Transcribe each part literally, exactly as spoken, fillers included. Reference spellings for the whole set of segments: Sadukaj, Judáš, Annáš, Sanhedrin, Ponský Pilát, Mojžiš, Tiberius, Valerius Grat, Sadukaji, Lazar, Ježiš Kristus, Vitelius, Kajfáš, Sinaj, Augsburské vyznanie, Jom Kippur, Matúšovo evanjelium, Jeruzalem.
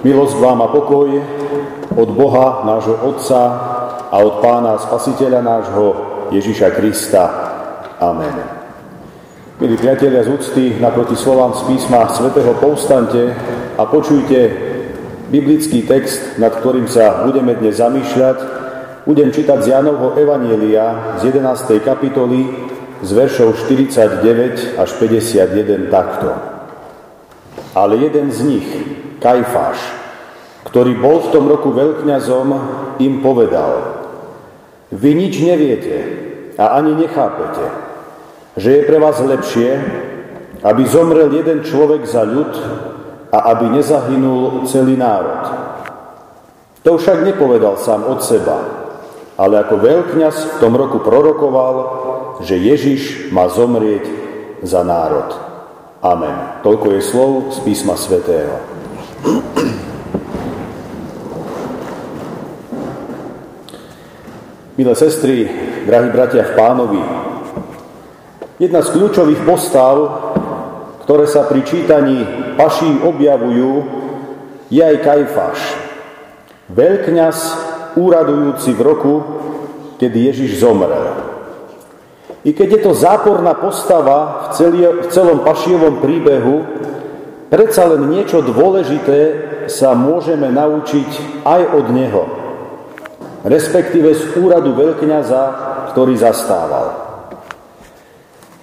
Milosť vám a pokoj od Boha, nášho Otca a od Pána Spasiteľa nášho Ježiša Krista. Amen. Milí priatelia, z úcty naproti slovám z písma svätého povstante a počujte biblický text, nad ktorým sa budeme dnes zamýšľať. Budem čítať z Jánovho evanjelia z jedenástej kapitoly z veršov štyridsaťdeväť až päťdesiatjeden takto. Ale jeden z nich, Kajfáš, ktorý bol v tom roku veľkňazom, im povedal: Vy nič neviete a ani nechápete, že je pre vás lepšie, aby zomrel jeden človek za ľud a aby nezahynul celý národ. To však nepovedal sám od seba, ale ako veľkňaz v tom roku prorokoval, že Ježiš má zomrieť za národ. Amen. Toľko je slov z písma svätého. Milé sestry, drahí bratia v Pánovi, jedna z kľúčových postav, ktoré sa pri čítaní paší objavujú, je aj Kajfáš, veľkňaz úradujúci v roku, kedy Ježiš zomrel. I keď je to záporná postava v, celý, v celom pašievom príbehu, predsa len niečo dôležité sa môžeme naučiť aj od neho, respektíve z úradu veľkňaza, ktorý zastával.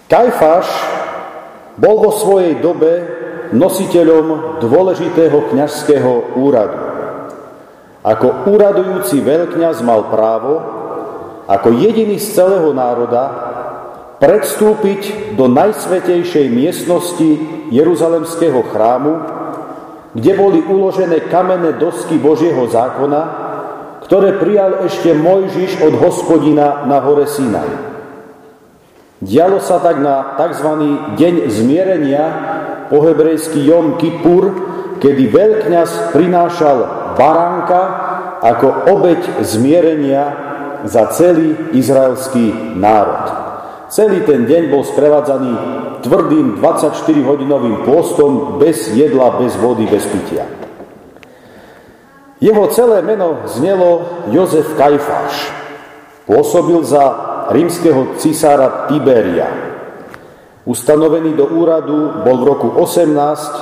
Kajfáš bol vo svojej dobe nositeľom dôležitého kňazského úradu. Ako úradujúci veľkňaz mal právo, ako jediný z celého národa, predstúpiť do najsvätejšej miestnosti Jeruzalemského chrámu, kde boli uložené kamenné dosky Božieho zákona, ktoré prijal ešte Mojžiš od Hospodina na hore Sinaj. Dialo sa tak na tzv. Deň zmierenia, po hebrejsky Jom Kippur, kedy veľkňaz prinášal baránka ako obeť zmierenia za celý izraelský národ. Celý ten deň bol sprevádzaný tvrdým dvadsaťštyri hodinovým pôstom bez jedla, bez vody, bez pitia. Jeho celé meno znelo Jozef Kajfáš. Pôsobil za rímskeho cisára Tiberia. Ustanovený do úradu bol v roku osemnásť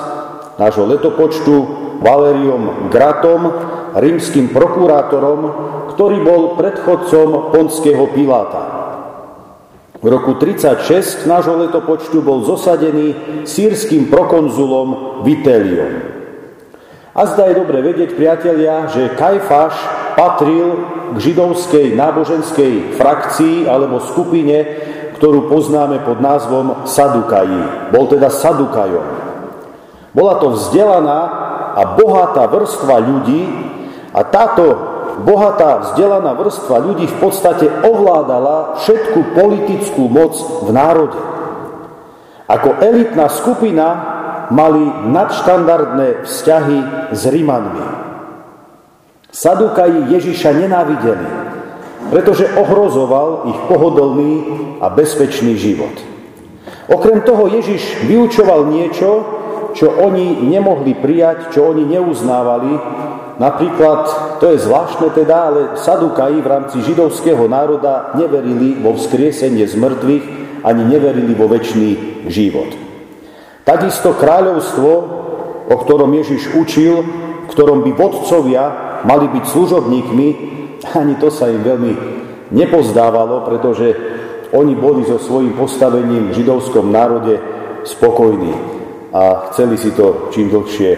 nášho letopočtu Valeriom Gratom, rímskym prokurátorom, ktorý bol predchodcom Ponského Piláta. V roku tridsaťšesť nášho letopočtu bol zosadený sýrským prokonzulom Viteliom. A zdá je dobre vedieť, priatelia, že Kajfáš patril k židovskej náboženskej frakcii alebo skupine, ktorú poznáme pod názvom Sadukaji. Bol teda Sadukajom. Bola to vzdelaná a bohatá vrstva ľudí a táto bohatá vzdelaná vrstva ľudí v podstate ovládala všetku politickú moc v národe. Ako elitná skupina mali nadštandardné vzťahy s Rimanmi. Sadukaji Ježiša nenávideli, pretože ohrozoval ich pohodlný a bezpečný život. Okrem toho Ježiš vyučoval niečo, čo oni nemohli prijať, čo oni neuznávali. Napríklad, to je zvláštne teda, ale Sadukaji v rámci židovského národa neverili vo vzkriesenie z mŕtvych, ani neverili vo večný život. Takisto kráľovstvo, o ktorom Ježiš učil, v ktorom by vodcovia mali byť služobníkmi, ani to sa im veľmi nepozdávalo, pretože oni boli so svojím postavením v židovskom národe spokojní a chceli si to čím dlhšie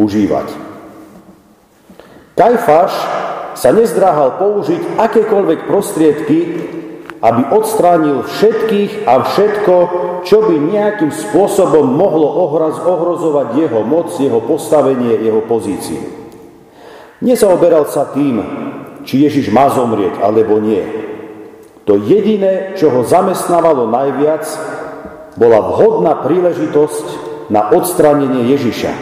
užívať. Kajfáš sa nezdráhal použiť akékoľvek prostriedky, aby odstránil všetkých a všetko, čo by nejakým spôsobom mohlo ohrozovať jeho moc, jeho postavenie, jeho pozíciu. Nezaoberal sa tým, či Ježiš má zomrieť, alebo nie. To jediné, čo ho zamestnávalo najviac, bola vhodná príležitosť na odstránenie Ježiša.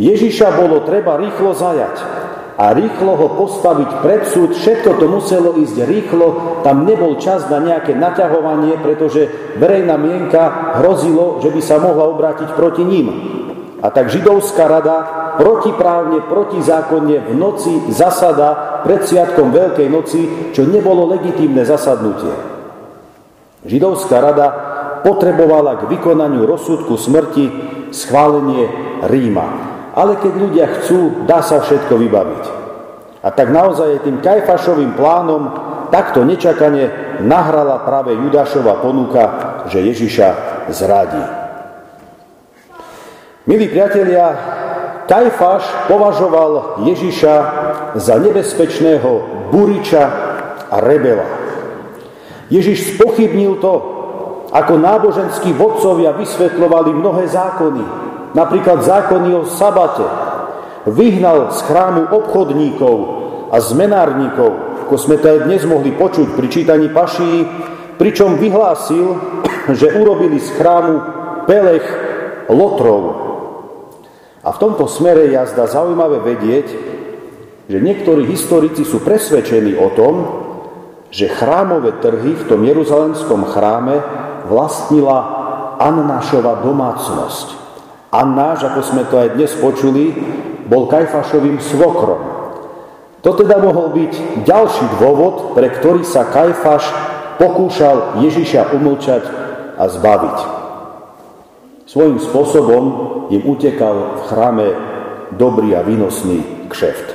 Ježiša bolo treba rýchlo zajať a rýchlo ho postaviť pred súd. Všetko to muselo ísť rýchlo, tam nebol čas na nejaké naťahovanie, pretože verejná mienka hrozilo, že by sa mohla obrátiť proti ním. A tak židovská rada protiprávne, protizákonne v noci zasada pred sviatkom Veľkej noci, čo nebolo legitímne zasadnutie. Židovská rada potrebovala k vykonaniu rozsudku smrti schválenie Ríma. Ale keď ľudia chcú, dá sa všetko vybaviť. A tak naozaj tým Kajfášovým plánom takto nečakane nahrala práve Judášova ponuka, že Ježiša zradí. Milí priatelia, Kajfáš považoval Ježiša za nebezpečného buriča a rebela. Ježiš spochybnil to, ako náboženskí vodcovia vysvetľovali mnohé zákony, napríklad zákony o sabate. Vyhnal z chrámu obchodníkov a zmenárníkov, ako sme to aj dnes mohli počuť pri čítaní paší, pričom vyhlásil, že urobili z chrámu pelech lotrov. A v tomto smere je zdá zaujímavé vedieť, že niektorí historici sú presvedčení o tom, že chrámové trhy v tom jeruzalemskom chráme vlastnila Annášova domácnosť. Annáš, ako sme to aj dnes počuli, bol Kajfášovým svokrom. To teda mohol byť ďalší dôvod, pre ktorý sa Kajfáš pokúšal Ježiša umlčať a zbaviť. Svojím spôsobom im utekal v chráme dobrý a výnosný kšeft.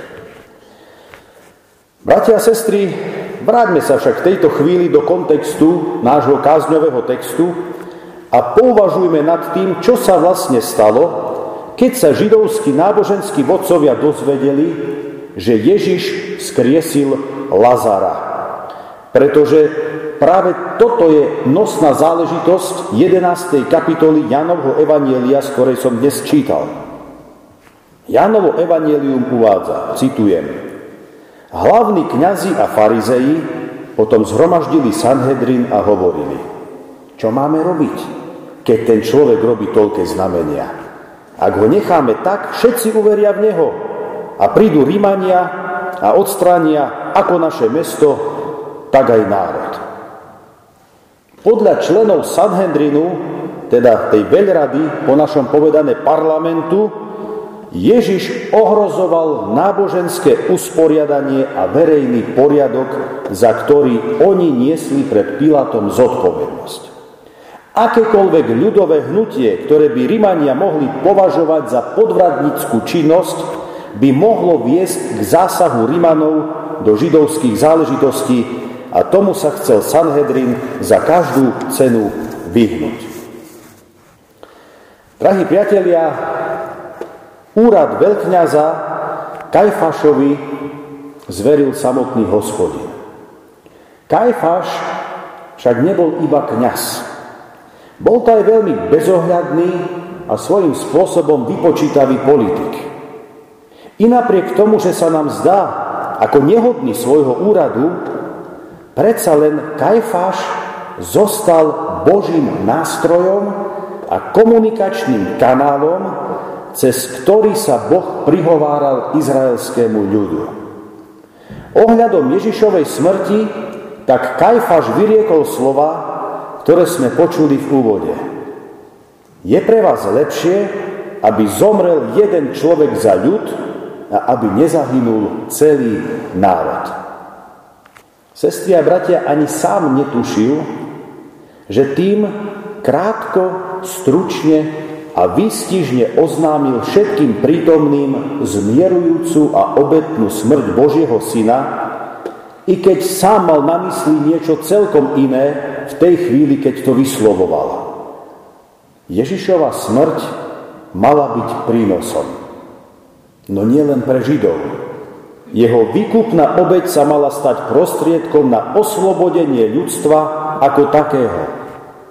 Bratia a sestry, vráťme sa však v tejto chvíli do kontextu nášho kázňového textu, a pouvažujme nad tým, čo sa vlastne stalo, keď sa židovskí náboženskí vodcovia dozvedeli, že Ježiš vzkriesil Lazara. Pretože práve toto je nosná záležitosť jedenástej kapitoly Jánovho evanjelia, z ktorej som dnes čítal. Jánovo evanjelium uvádza, citujem, hlavní kňazi a farizeji potom zhromaždili Sanhedrin a hovorili, čo máme robiť, keď ten človek robí toľké znamenia? Ak ho necháme tak, všetci uveria v neho a prídu Rímania a odstránia ako naše mesto, tak aj národ. Podľa členov Sanhedrinu, teda tej veľrady, po našom povedané parlamentu, Ježiš ohrozoval náboženské usporiadanie a verejný poriadok, za ktorý oni niesli pred Pilátom zodpovednosť. Akékoľvek ľudové hnutie, ktoré by Rimania mohli považovať za podvratnícku činnosť, by mohlo viesť k zásahu Rimanov do židovských záležitostí a tomu sa chcel Sanhedrin za každú cenu vyhnúť. Drahí priatelia, úrad veľkňaza Kajfášovi zveril samotný Hospodin. Kajfáš však nebol iba kňaz. Bol to aj veľmi bezohľadný a svojím spôsobom vypočítavý politik. I napriek tomu, že sa nám zdá ako nehodný svojho úradu, predsa len Kajfáš zostal Božím nástrojom a komunikačným kanálom, cez ktorý sa Boh prihováral izraelskému ľudu. Ohľadom Ježišovej smrti tak Kajfáš vyriekol slova, ktoré sme počuli v úvode. Je pre vás lepšie, aby zomrel jeden človek za ľud a aby nezahynul celý národ. Sestri a bratia, ani sám netušil, že tým krátko, stručne a výstižne oznámil všetkým prítomným zmierujúcu a obetnú smrť Božieho Syna, i keď sám mal na mysli niečo celkom iné, v tej chvíli, keď to vyslovoval. Ježišova smrť mala byť prínosom. No nie len pre Židov. Jeho výkupná obeť sa mala stať prostriedkom na oslobodenie ľudstva ako takého,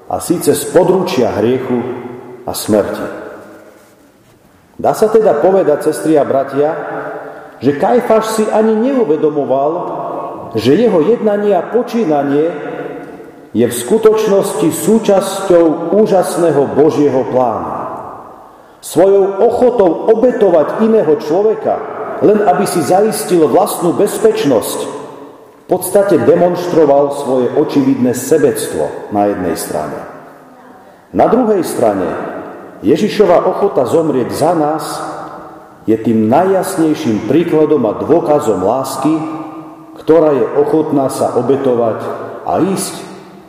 a síce z područia hriechu a smrti. Dá sa teda povedať, sestry a bratia, že Kajfáš si ani neuvedomoval, že jeho jednanie a počínanie je v skutočnosti súčasťou úžasného Božieho plánu. Svojou ochotou obetovať iného človeka, len aby si zaistil vlastnú bezpečnosť, v podstate demonstroval svoje očividné sebectvo na jednej strane. Na druhej strane Ježišova ochota zomrieť za nás je tým najjasnejším príkladom a dôkazom lásky, ktorá je ochotná sa obetovať a ísť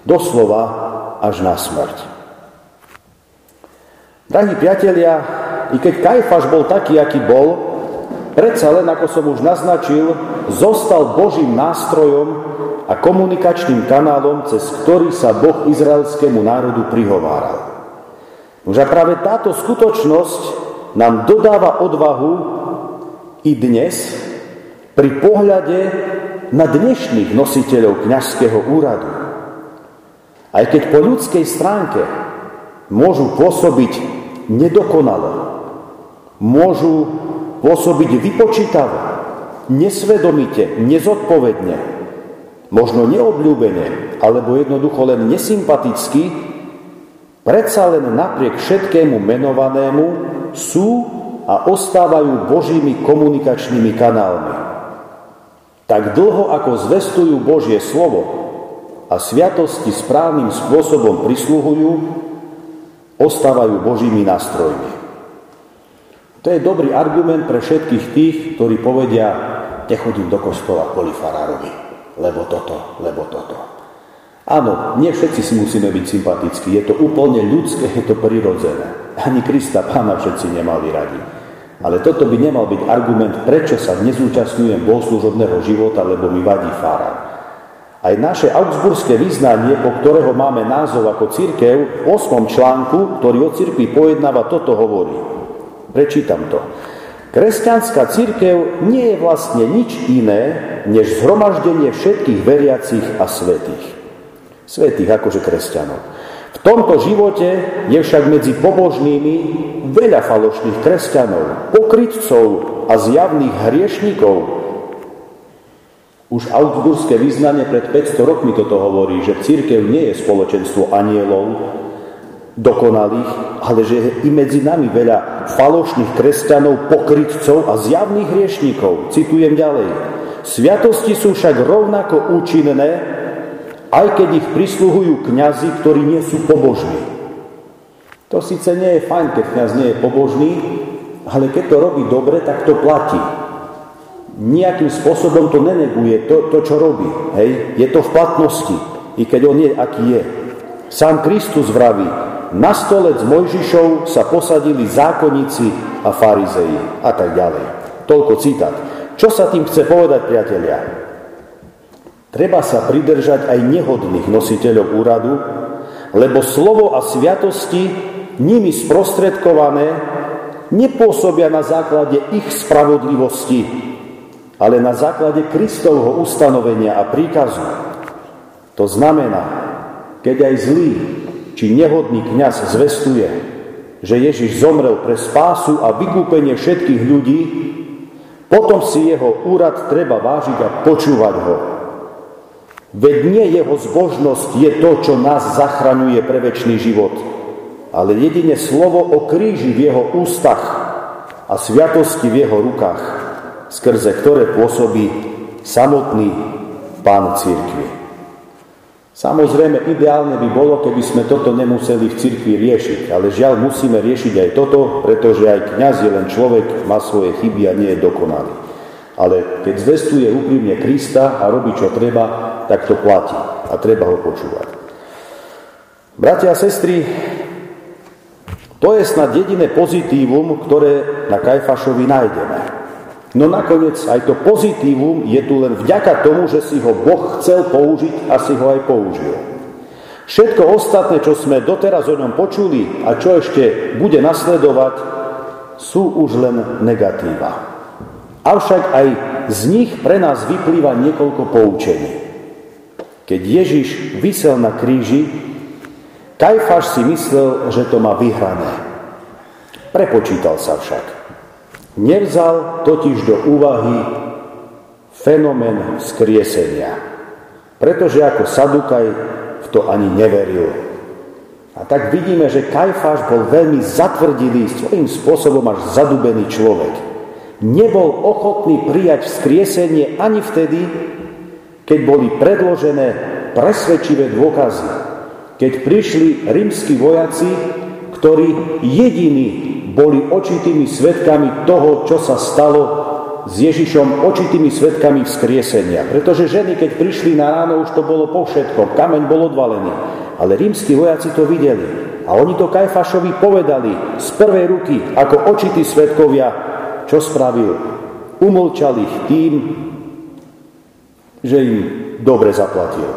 doslova až na smrť. Drahí priatelia, i keď Kajfáš bol taký, aký bol, predsa len, ako som už naznačil, zostal Božím nástrojom a komunikačným kanálom, cez ktorý sa Boh izraelskému národu prihováral. Už a práve táto skutočnosť nám dodáva odvahu i dnes pri pohľade na dnešných nositeľov kňazského úradu. Aj keď po ľudskej stránke môžu pôsobiť nedokonalo, môžu pôsobiť vypočítavo, nesvedomite, nezodpovedne, možno neobľúbene, alebo jednoducho len nesympaticky, predsa len napriek všetkému menovanému sú a ostávajú Božími komunikačnými kanálmi. Tak dlho, ako zvestujú Božie slovo a sviatosti správnym spôsobom prisluhujú, ostávajú Božími nástrojmi. To je dobrý argument pre všetkých tých, ktorí povedia, nechodím do kostola kvôli farárovi, lebo toto, lebo toto. Áno, nie všetci si musíme byť sympatickí, je to úplne ľudské, je to prirodzené. Ani Krista Pána všetci nemali radi. Ale toto by nemal byť argument, prečo sa nezúčastňujem bohoslúžobného života, lebo mi vadí farár. Aj naše Augsburské vyznanie, po ktorého máme názov ako cirkev, v ôsmom článku, ktorý o cirkvi pojednáva, toto hovorí. Prečítam to. Kresťanská cirkev nie je vlastne nič iné, než zhromaždenie všetkých veriacich a svätých. Svätých akože kresťanov. V tomto živote je však medzi pobožnými veľa falošných kresťanov, pokrytcov a zjavných hriešnikov. Už Augsburské vyznanie pred päťsto rokmi toto hovorí, že cirkev nie je spoločenstvo anjelov, dokonalých, ale že je i medzi nami veľa falošných kresťanov, pokrytcov a zjavných hriešnikov. Citujem ďalej. Sviatosti sú však rovnako účinné, aj keď ich prisluhujú kňazi, ktorí nie sú pobožní. To síce nie je fajn, keď kňaz nie je pobožný, ale keď to robí dobre, tak to platí. Nejakým spôsobom to neneguje, to, to čo robí. Hej? Je to v platnosti, i keď on je, aký je. Sám Kristus vraví, na stolec Mojžišov sa posadili zákonníci a farizei a tak ďalej. Toľko citát. Čo sa tým chce povedať, priatelia? Treba sa pridržať aj nehodných nositeľov úradu, lebo slovo a sviatosti nimi sprostredkované nepôsobia na základe ich spravodlivosti, ale na základe Kristovho ustanovenia a príkazu. To znamená, keď aj zlý či nehodný kňaz zvestuje, že Ježiš zomrel pre spásu a vykúpenie všetkých ľudí, potom si jeho úrad treba vážiť a počúvať ho. Veď nie jeho zbožnosť je to, čo nás zachraňuje pre večný život, ale jedine slovo o kríži v jeho ústach a sviatosti v jeho rukách, skrze ktoré pôsobí samotný Pán cirkvi. Samozrejme, ideálne by bolo, keby sme toto nemuseli v cirkvi riešiť, ale žiaľ musíme riešiť aj toto, pretože aj kňaz je len človek, má svoje chyby a nie je dokonalý. Ale keď zvestuje úprimne Krista a robí, čo treba, tak to platí a treba ho počúvať. Bratia a sestry, to je snad jediné pozitívum, ktoré na Kajfášovi nájdeme. No nakoniec aj to pozitívum je tu len vďaka tomu, že si ho Boh chcel použiť a si ho aj použil. Všetko ostatné, čo sme doteraz o ňom počuli a čo ešte bude nasledovať, sú už len negatíva. Avšak aj z nich pre nás vyplýva niekoľko poučení. Keď Ježiš visel na kríži, Kajfáš si myslel, že to má vyhrané. Prepočítal sa však. Nevzal totiž do úvahy fenomén vzkriesenia, pretože ako Sadukaj v to ani neveril. A tak vidíme, že Kajfáš bol veľmi zatvrdilý, svojím spôsobom až zadubený človek. Nebol ochotný prijať vzkriesenie ani vtedy, keď boli predložené presvedčivé dôkazy, keď prišli rímski vojaci, ktorí jediní boli očitými svedkami toho, čo sa stalo s Ježišom, očitými svedkami vzkriesenia. Pretože ženy, keď prišli na ráno, už to bolo po všetkom, kameň bol odvalený. Ale rímski vojaci to videli. A oni to Kajfášovi povedali z prvej ruky, ako očití svedkovia, čo spravil. Umlčali ich tým, že im dobre zaplatil.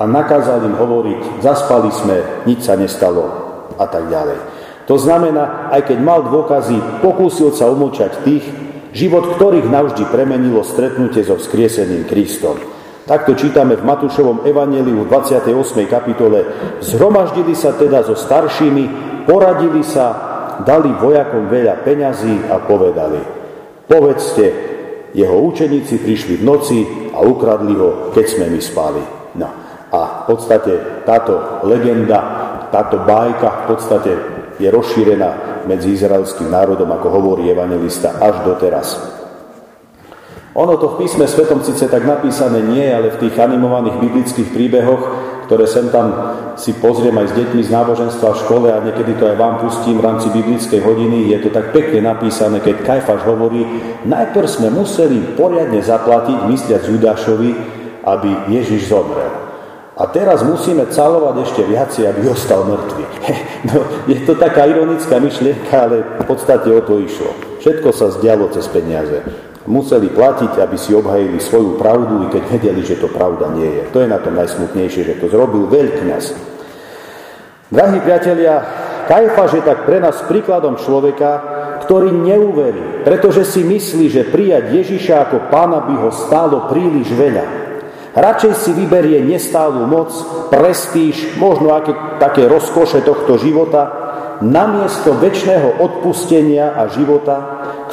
A nakázal im hovoriť, zaspali sme, nič sa nestalo a tak ďalej. To znamená, aj keď mal dôkazy, pokúsil sa umlčať tých, život ktorých navždy premenilo stretnutie so vzkrieseným Kristom. Takto čítame v Matúšovom evanjeliu v dvadsiatej ôsmej kapitole. Zhromaždili sa teda so staršími, poradili sa, dali vojakom veľa peňazí a povedali: povedzte, jeho učeníci prišli v noci a ukradli ho, keď sme my spali. No. A v podstate táto legenda, táto bajka v podstate je rozšírená medzi izraelským národom, ako hovorí evanjelista, až doteraz. Ono to v písme svetom síce tak napísané nie, ale v tých animovaných biblických príbehoch, ktoré sem tam si pozriem aj s deťmi z náboženstva v škole a niekedy to aj vám pustím v rámci biblickej hodiny, je to tak pekne napísané, keď Kajfáš hovorí: najprv sme museli poriadne zaplatiť, mysliac Judášovi, aby Ježiš zomrel. A teraz musíme calovať ešte viacej, aby ostal mŕtvy. No, je to taká ironická myšlienka, ale v podstate o to išlo. Všetko sa zdialo cez peniaze. Museli platiť, aby si obhajili svoju pravdu, i keď vedeli, že to pravda nie je. To je na tom najsmutnejšie, že to zrobil veľkňaz. Drahí priatelia, Kajfáš je tak pre nás príkladom človeka, ktorý neuverí, pretože si myslí, že prijať Ježiša ako pána by ho stálo príliš veľa. Radšej si vyberie nestálu moc, prestíž, možno aké, také rozkoše tohto života, namiesto večného odpustenia a života,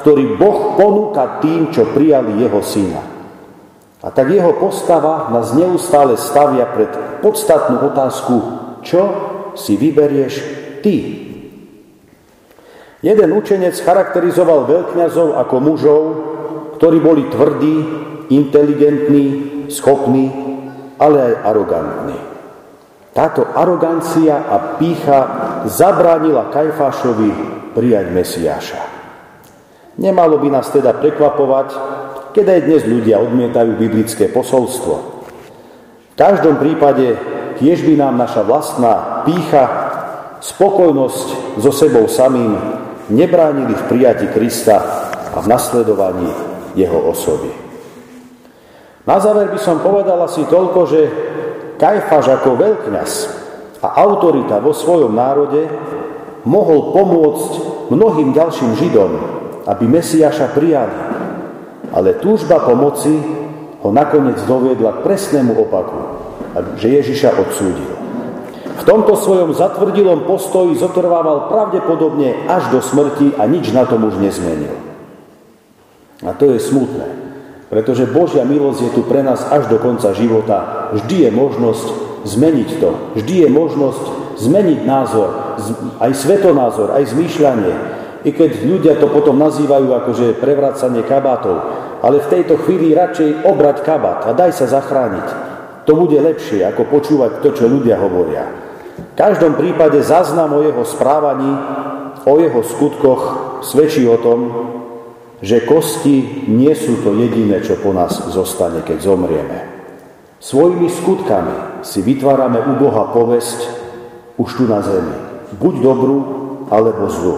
ktorý Boh ponúka tým, čo prijali jeho syna. A tak jeho postava nás neustále stavia pred podstatnú otázku, čo si vyberieš ty? Jeden učenec charakterizoval veľkňazov ako mužov, ktorí boli tvrdí, inteligentní, schopný, ale aj arogantný. Táto arogancia a pýcha zabránila Kajfášovi prijať Mesiáša. Nemalo by nás teda prekvapovať, keď aj dnes ľudia odmietajú biblické posolstvo. V každom prípade tiež by nám naša vlastná pýcha, spokojnosť so sebou samým nebránili v prijati Krista a v nasledovaní jeho osoby. Na záver by som povedal asi toľko, že Kajfáš ako veľkňaz a autorita vo svojom národe mohol pomôcť mnohým ďalším Židom, aby Mesiáša prijali. Ale túžba pomoci ho nakoniec doviedla k presnému opaku, že Ježiša odsúdil. V tomto svojom zatvrdilom postoji zotrvával pravdepodobne až do smrti a nič na tom už nezmenil. A to je smutné. Pretože Božia milosť je tu pre nás až do konca života. Vždy je možnosť zmeniť to. Vždy je možnosť zmeniť názor, aj svetonázor, aj zmýšľanie. I keď ľudia to potom nazývajú akože prevracanie kabátov. Ale v tejto chvíli radšej obrať kabát a daj sa zachrániť. To bude lepšie, ako počúvať to, čo ľudia hovoria. V každom prípade záznam o jeho správaní, o jeho skutkoch svedčí o tom, že kosti nie sú to jediné, čo po nás zostane, keď zomrieme. Svojimi skutkami si vytvárame u Boha povesť už tu na zemi. Buď dobrú, alebo zlú.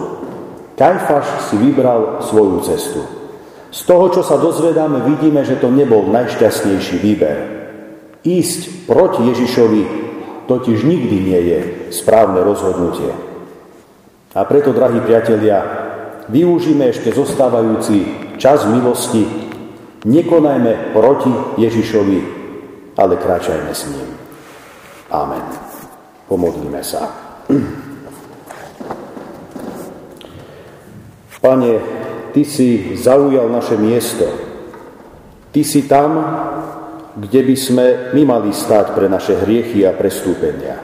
Kajfáš si vybral svoju cestu. Z toho, čo sa dozvedáme, vidíme, že to nebol najšťastnejší výber. Ísť proti Ježišovi totiž nikdy nie je správne rozhodnutie. A preto, drahí priatelia, využíme ešte zostávajúci čas milosti, nekonajme proti Ježišovi, ale kráčajme s ním. Amen. Pomodlíme sa. Pane, Ty si zaujal naše miesto. Ty si tam, kde by sme my mali stáť pre naše hriechy a prestúpenia.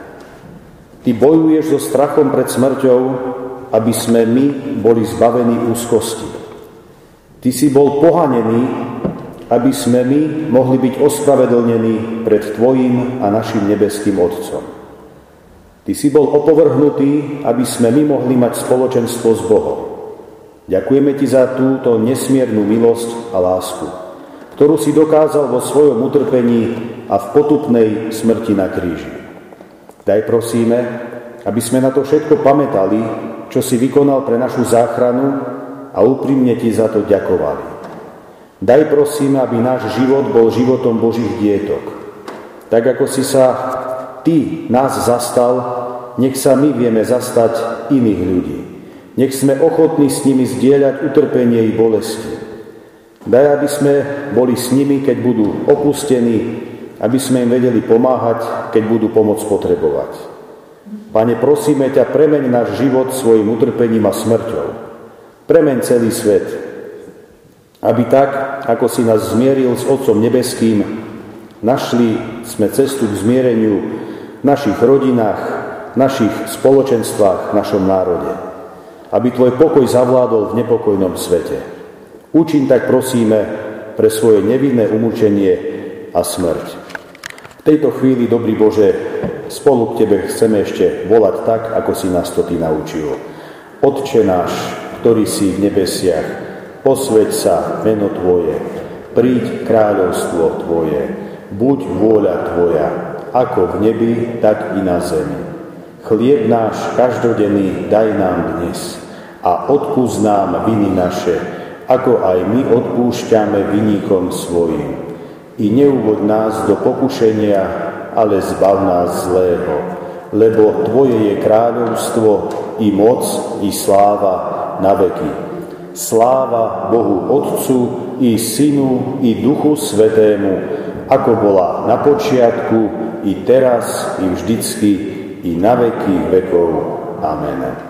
Ty bojuješ so strachom pred smrťou, aby sme my boli zbavení úzkosti. Ty si bol pohanený, aby sme my mohli byť ospravedlnení pred Tvojim a našim nebeským Otcom. Ty Ty si bol opovrhnutý, aby sme my mohli mať spoločenstvo s Bohom. Ďakujeme Ti za túto nesmiernu milosť a lásku, ktorú si dokázal vo svojom utrpení a v potupnej smrti na kríži. Daj prosíme, aby sme na to všetko pamätali, čo si vykonal pre našu záchranu a úprimne Ti za to ďakovali. Daj prosíme, aby náš život bol životom Božích dietok. Tak ako si sa Ty nás zastal, nech sa my vieme zastať iných ľudí. Nech sme ochotní s nimi zdieľať utrpenie i bolesti. Daj, aby sme boli s nimi, keď budú opustení, aby sme im vedeli pomáhať, keď budú pomoc potrebovať. Pane, prosíme ťa, premeň náš život svojim utrpením a smrťou. Premeň celý svet, aby tak, ako si nás zmieril s Otcom nebeským, našli sme cestu k zmiereniu v našich rodinách, našich spoločenstvách, našom národe. Aby Tvoj pokoj zavládol v nepokojnom svete. Učiň tak, prosíme, pre svoje nevinné umúčenie a smrť. V tejto chvíli, dobrý Bože, spolu k Tebe chceme ešte volať tak, ako si nás to Ty naučil. Otče náš, ktorý si v nebesiach, posväť sa meno Tvoje, príď kráľovstvo Tvoje, buď vôľa Tvoja, ako v nebi, tak i na zemi. Chlieb náš každodenný daj nám dnes a odpúsť nám viny naše, ako aj my odpúšťame viníkom svojim. I neuvoď nás do pokušenia, ale zbav nás zlého, lebo Tvoje je kráľovstvo i moc, i sláva na veky. Sláva Bohu Otcu, i Synu, i Duchu Svätému, ako bola na počiatku, i teraz, i vždycky, i na veky vekov. Amen.